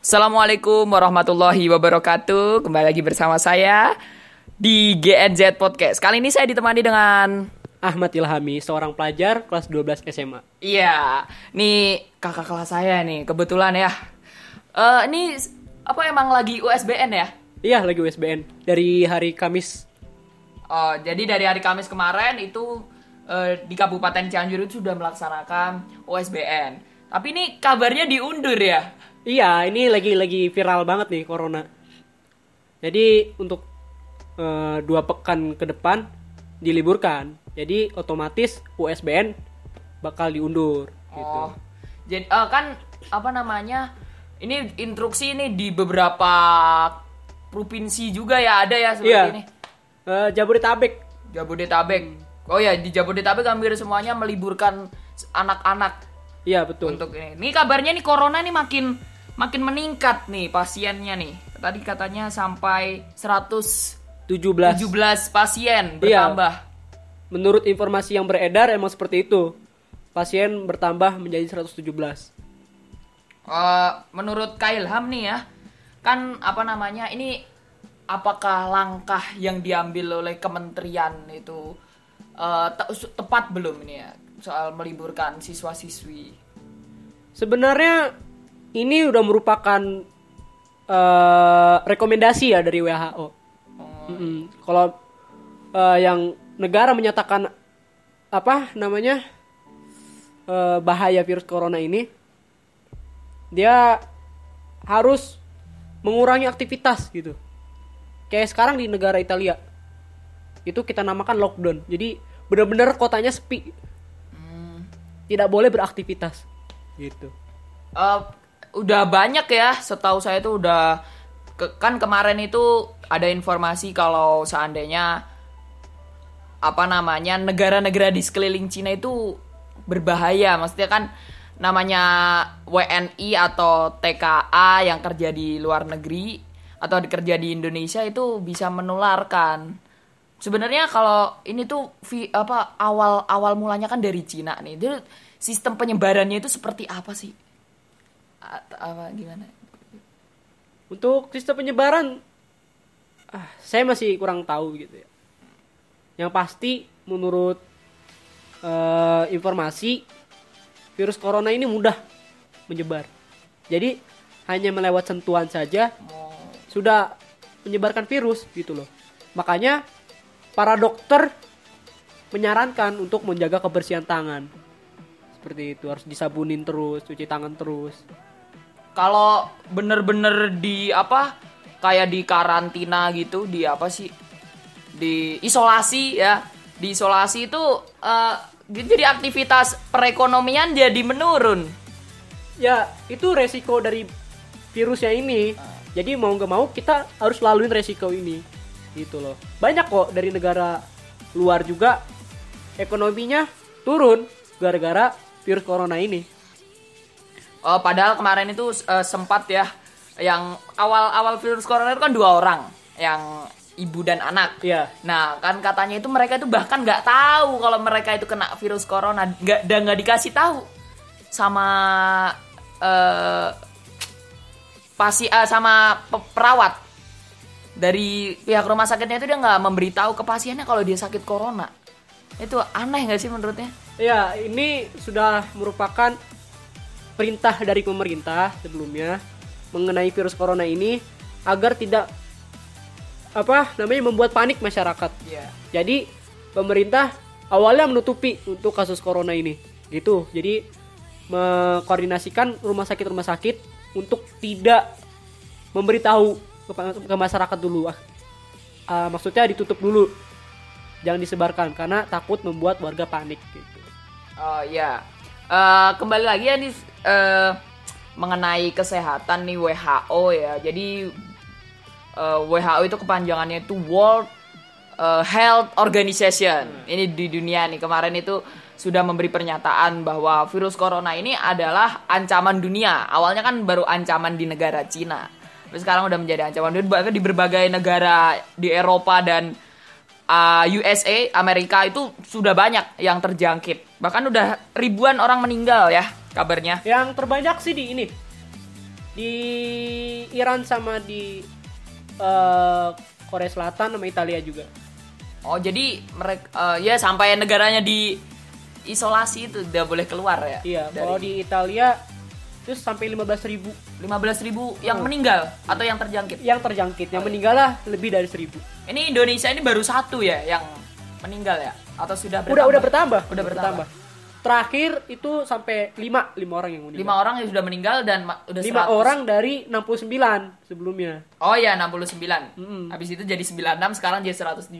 Assalamualaikum warahmatullahi wabarakatuh. Kembali lagi bersama saya di GNZ Podcast. Kali ini saya ditemani dengan Ahmad Ilhami, seorang pelajar kelas 12 SMA. Iya, nih kakak kelas saya nih, kebetulan ya. Ini apa emang lagi USBN ya? Iya, lagi USBN dari hari Kamis. Oh, jadi dari hari Kamis kemarin itu di Kabupaten Cianjur itu sudah melaksanakan USBN. Tapi ini kabarnya diundur ya? Iya, ini lagi viral banget nih corona. Jadi untuk 2 pekan ke depan diliburkan. Jadi otomatis USBN bakal diundur. Gitu. Jadi kan apa namanya? Ini instruksi ini di beberapa provinsi juga ya ada ya seperti ini. Jabodetabek. Oh ya, di Jabodetabek hampir semuanya meliburkan anak-anak. Iya betul. Untuk ini. Nih kabarnya nih corona nih makin meningkat nih pasiennya nih. Tadi katanya sampai 117 pasien bertambah. Iya. Menurut informasi yang beredar emang seperti itu. Pasien bertambah menjadi 117. Menurut Kak Ilham nih ya, kan apa namanya ini apakah langkah yang diambil oleh kementerian itu tepat belum ini ya soal meliburkan siswa-siswi? Sebenarnya ini udah merupakan rekomendasi ya dari WHO. Kalau yang negara menyatakan bahaya virus corona ini, dia harus mengurangi aktivitas gitu. Kayak sekarang di negara Italia itu kita namakan lockdown. Jadi benar-benar kotanya sepi, tidak boleh beraktivitas gitu. Udah banyak ya, setahu saya itu udah kan kemarin itu ada informasi kalau seandainya negara-negara di sekeliling Cina itu berbahaya, maksudnya kan namanya WNI atau TKA yang kerja di luar negeri atau kerja di Indonesia itu bisa menularkan. Sebenarnya kalau ini tuh awal mulanya kan dari Cina nih. Jadi sistem penyebarannya itu seperti apa sih? Gimana? Untuk sistem penyebaran saya masih kurang tahu gitu ya. Yang pasti menurut informasi virus corona ini mudah menyebar. Jadi hanya melewat sentuhan saja sudah menyebarkan virus gitu loh. Makanya para dokter menyarankan untuk menjaga kebersihan tangan. Seperti itu, harus disabunin terus, cuci tangan terus. Kalau bener-bener di karantina gitu, di isolasi ya. Di isolasi itu jadi aktivitas perekonomian jadi menurun. Ya, itu resiko dari virusnya ini. Jadi mau gak mau kita harus laluin resiko ini. Gitu loh. Banyak kok dari negara luar juga ekonominya turun gara-gara virus corona ini. Padahal kemarin itu sempat ya, yang awal-awal virus corona itu kan 2 orang, yang ibu dan anak. Iya. Nah kan katanya itu mereka itu bahkan nggak tahu kalau mereka itu kena virus corona, nggak dikasih tahu sama sama perawat dari pihak rumah sakitnya. Itu dia nggak memberitahu ke pasiennya kalau dia sakit corona. Itu aneh nggak sih menurutnya? Ya ini sudah merupakan perintah dari pemerintah sebelumnya mengenai virus corona ini agar tidak membuat panik masyarakat. Yeah. Jadi pemerintah awalnya menutupi untuk kasus corona ini gitu. Jadi mengkoordinasikan rumah sakit untuk tidak memberitahu ke masyarakat dulu. Maksudnya ditutup dulu, jangan disebarkan karena takut membuat warga panik gitu. Oh ya, kembali lagi ya nih mengenai kesehatan nih WHO ya. Jadi WHO itu kepanjangannya itu World Health Organization. Ini di dunia nih kemarin itu sudah memberi pernyataan bahwa virus corona ini adalah ancaman dunia. Awalnya kan baru ancaman di negara Cina, tapi sekarang udah menjadi ancaman dunia di berbagai negara di Eropa dan USA, Amerika itu sudah banyak yang terjangkit. Bahkan udah ribuan orang meninggal ya kabarnya. Yang terbanyak sih di di Iran sama di Korea Selatan sama Italia juga. Oh, jadi mereka ya sampai negaranya di isolasi itu tidak boleh keluar ya? Iya, kalau di Italia terus sampai 15.000. 15.000 yang meninggal atau yang terjangkit? Yang terjangkit, yang meninggal lah lebih dari 1.000. Ini Indonesia ini baru satu ya yang meninggal ya? Atau sudah bertambah? Udah bertambah. Udah bertambah. Terakhir itu sampai 5 orang yang meninggal. 5 orang yang sudah meninggal dan udah 100. 5 orang dari 69 sebelumnya. Oh ya, 69. Mm-hmm. Habis itu jadi 96, sekarang jadi 117.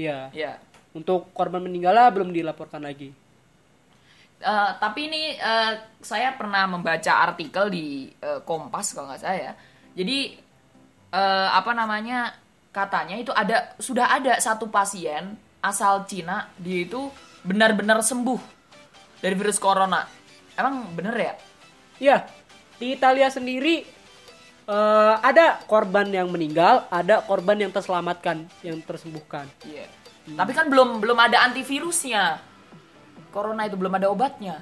Iya. Iya. Untuk korban meninggal lah belum dilaporkan lagi. Tapi ini saya pernah membaca artikel di Kompas kalau nggak salah ya. Jadi katanya itu sudah ada satu pasien asal Cina, dia itu benar-benar sembuh dari virus corona. Emang bener ya? Iya. Di Italia sendiri ada korban yang meninggal, ada korban yang terselamatkan, yang tersembuhkan. Iya. Tapi kan belum ada antivirusnya. Corona itu belum ada obatnya.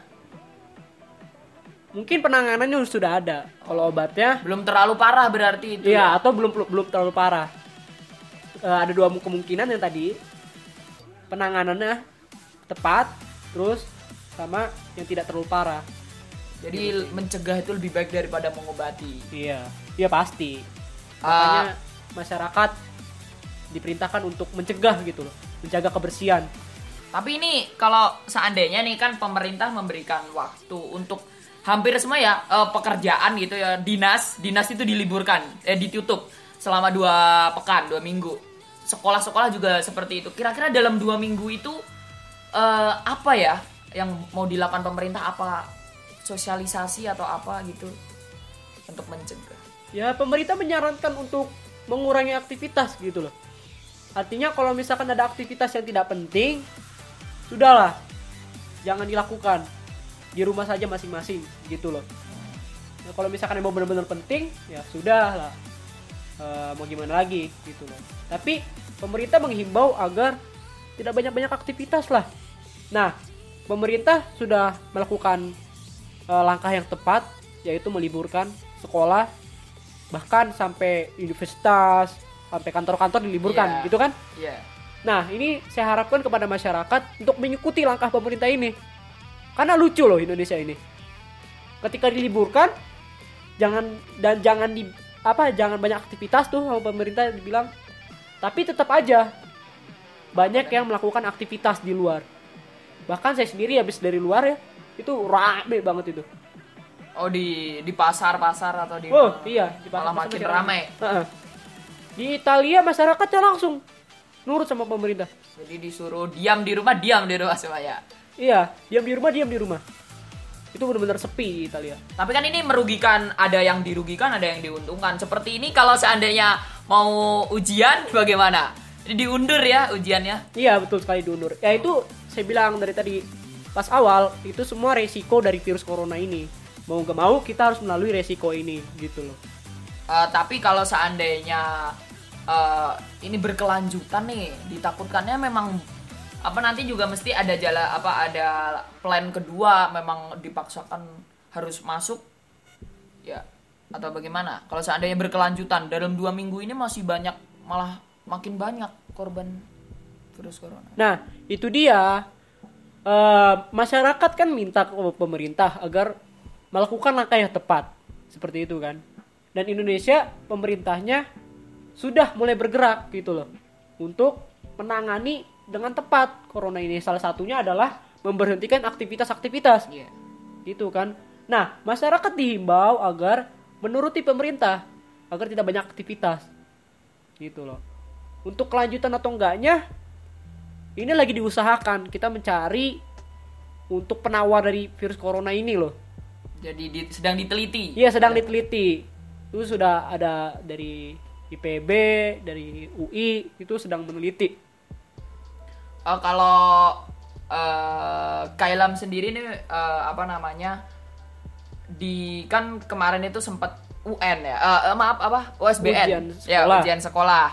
Mungkin penanganannya sudah ada. Kalau obatnya belum terlalu parah berarti itu. Iya, ya? Atau belum terlalu parah. Ada dua kemungkinan yang tadi. Penanganannya tepat, terus sama yang tidak terlalu parah. Jadi mencegah itu lebih baik daripada mengobati. Iya, iya pasti. Makanya masyarakat diperintahkan untuk mencegah gitu loh, menjaga kebersihan. Tapi ini kalau seandainya nih kan pemerintah memberikan waktu untuk hampir semua ya pekerjaan gitu ya, dinas itu diliburkan, ditutup selama 2 minggu. Sekolah-sekolah juga seperti itu. Kira-kira dalam 2 minggu itu apa ya yang mau dilakukan pemerintah, apa sosialisasi atau apa gitu untuk mencegah? Ya, pemerintah menyarankan untuk mengurangi aktivitas gitu loh. Artinya kalau misalkan ada aktivitas yang tidak penting, sudahlah, jangan dilakukan, di rumah saja masing-masing gitu loh. Nah, kalau misalkan emang benar-benar penting, ya sudahlah, mau gimana lagi gitu loh. Tapi pemerintah menghimbau agar tidak banyak-banyak aktivitas lah. Nah, pemerintah sudah melakukan langkah yang tepat, yaitu meliburkan sekolah, bahkan sampai universitas, sampai kantor-kantor diliburkan, gitu kan? Iya. Nah, ini saya harapkan kepada masyarakat untuk mengikuti langkah pemerintah ini. Karena lucu loh Indonesia ini. Ketika diliburkan, jangan banyak aktivitas tuh sama pemerintah dibilang. Tapi tetap aja banyak yang melakukan aktivitas di luar. Bahkan saya sendiri habis dari luar ya, itu rame banget itu. Oh, di pasar-pasar atau di di pasar makin ramai. Di Italia masyarakatnya langsung nurut sama pemerintah. Jadi disuruh diam di rumah semuanya. Iya, diam di rumah. Itu benar-benar sepi Italia. Tapi kan ini merugikan, ada yang dirugikan, ada yang diuntungkan. Seperti ini kalau seandainya mau ujian bagaimana? Diundur ya ujiannya? Iya, betul sekali, diundur. Ya itu saya bilang dari tadi pas awal, itu semua resiko dari virus corona ini. Mau gak mau kita harus melalui resiko ini gitu loh. Tapi kalau seandainya ini berkelanjutan nih, ditakutkannya memang nanti juga mesti ada ada plan kedua, memang dipaksakan harus masuk ya, atau bagaimana? Kalau seandainya berkelanjutan dalam 2 minggu ini masih banyak, malah makin banyak korban virus corona. Nah, itu dia. Masyarakat kan minta ke pemerintah agar melakukan langkah yang tepat. Seperti itu kan. Dan Indonesia, pemerintahnya sudah mulai bergerak gitu loh, untuk menangani dengan tepat corona ini. Salah satunya adalah memberhentikan aktivitas-aktivitas. Yeah. Gitu kan. Nah, masyarakat dihimbau agar menuruti pemerintah, agar tidak banyak aktivitas. Gitu loh. Untuk kelanjutan atau enggaknya, ini lagi diusahakan. Kita mencari untuk penawar dari virus corona ini loh. Jadi sedang diteliti. Iya, sedang diteliti. Itu sudah ada dari IPB, dari UI, itu sedang meneliti. Kalau Kailam sendiri ini kan kemarin itu sempat UN ya. USBN. Ujian sekolah.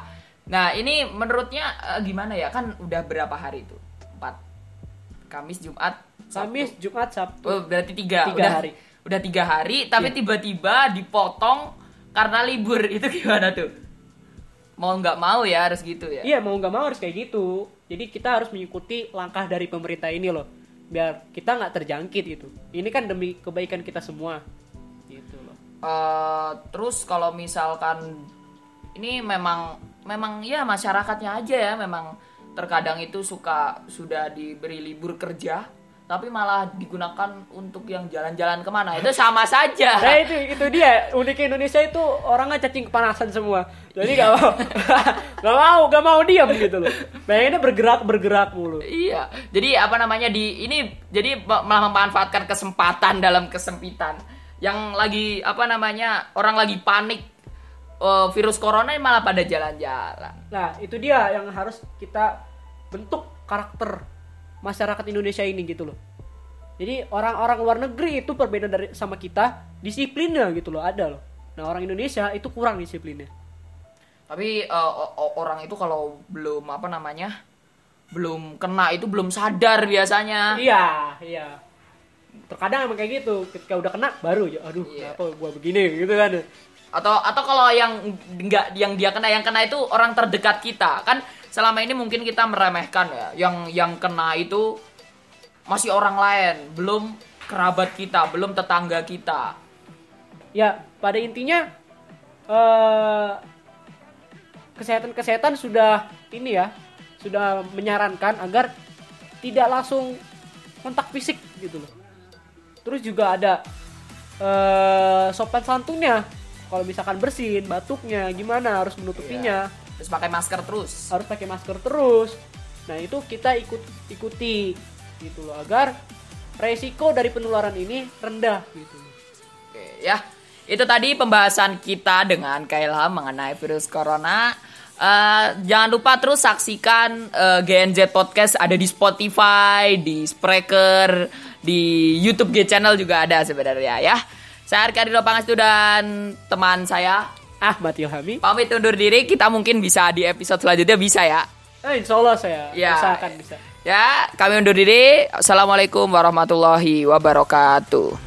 Nah, ini menurutnya gimana ya? Kan udah berapa hari itu? 4. Kamis, Jumat, Sabtu. Berarti 3 hari. udah 3 hari tapi tiba-tiba dipotong karena libur, itu gimana tuh? Mau nggak mau ya harus gitu ya? Iya, mau nggak mau harus kayak gitu. Jadi kita harus mengikuti langkah dari pemerintah ini loh, biar kita nggak terjangkit gitu. Ini kan demi kebaikan kita semua gitu loh. Terus kalau misalkan ini memang ya masyarakatnya aja ya, memang terkadang itu suka sudah diberi libur kerja tapi malah digunakan untuk yang jalan-jalan kemana, itu sama saja. Nah itu dia uniknya Indonesia, itu orangnya cacing kepanasan semua, jadi gak mau diam gitu loh, pengennya bergerak mulu. Iya, jadi apa namanya di ini, jadi malah memanfaatkan kesempatan dalam kesempitan. Yang lagi apa namanya orang lagi panik virus corona malah pada jalan-jalan. Nah itu dia yang harus kita bentuk karakter masyarakat Indonesia ini gitu loh. Jadi orang-orang luar negeri itu berbeda dari sama kita disiplinnya gitu loh, ada loh. Nah orang Indonesia itu kurang disiplinnya. Tapi orang itu kalau belum apa namanya belum kena itu belum sadar biasanya. Iya. Terkadang emang kayak gitu. Ketika udah kena baru ya aduh kenapa gua begini gitu kan. Atau kalau yang enggak, yang kena itu orang terdekat kita kan. Selama ini mungkin kita meremehkan ya, yang kena itu masih orang lain, belum kerabat kita, belum tetangga kita. Ya, pada intinya kesehatan sudah ini ya, sudah menyarankan agar tidak langsung kontak fisik gitu loh. Terus juga ada sopan santunnya, kalau misalkan bersin batuknya gimana harus menutupinya. Yeah. Harus pakai masker terus. Nah itu kita ikuti gitu loh, agar resiko dari penularan ini rendah gitu. Oke ya, itu tadi pembahasan kita dengan Kaila mengenai virus corona. Jangan lupa terus saksikan GNZ Podcast, ada di Spotify, di Spreaker, di YouTube G Channel juga ada sebenarnya ya. Saya Arkanilo Pangestu dan teman saya Ahmad Ilhami pamit undur diri. Kita mungkin bisa di episode selanjutnya, bisa ya? Insyaallah saya usahakan bisa. Ya, kami undur diri. Assalamualaikum warahmatullahi wabarakatuh.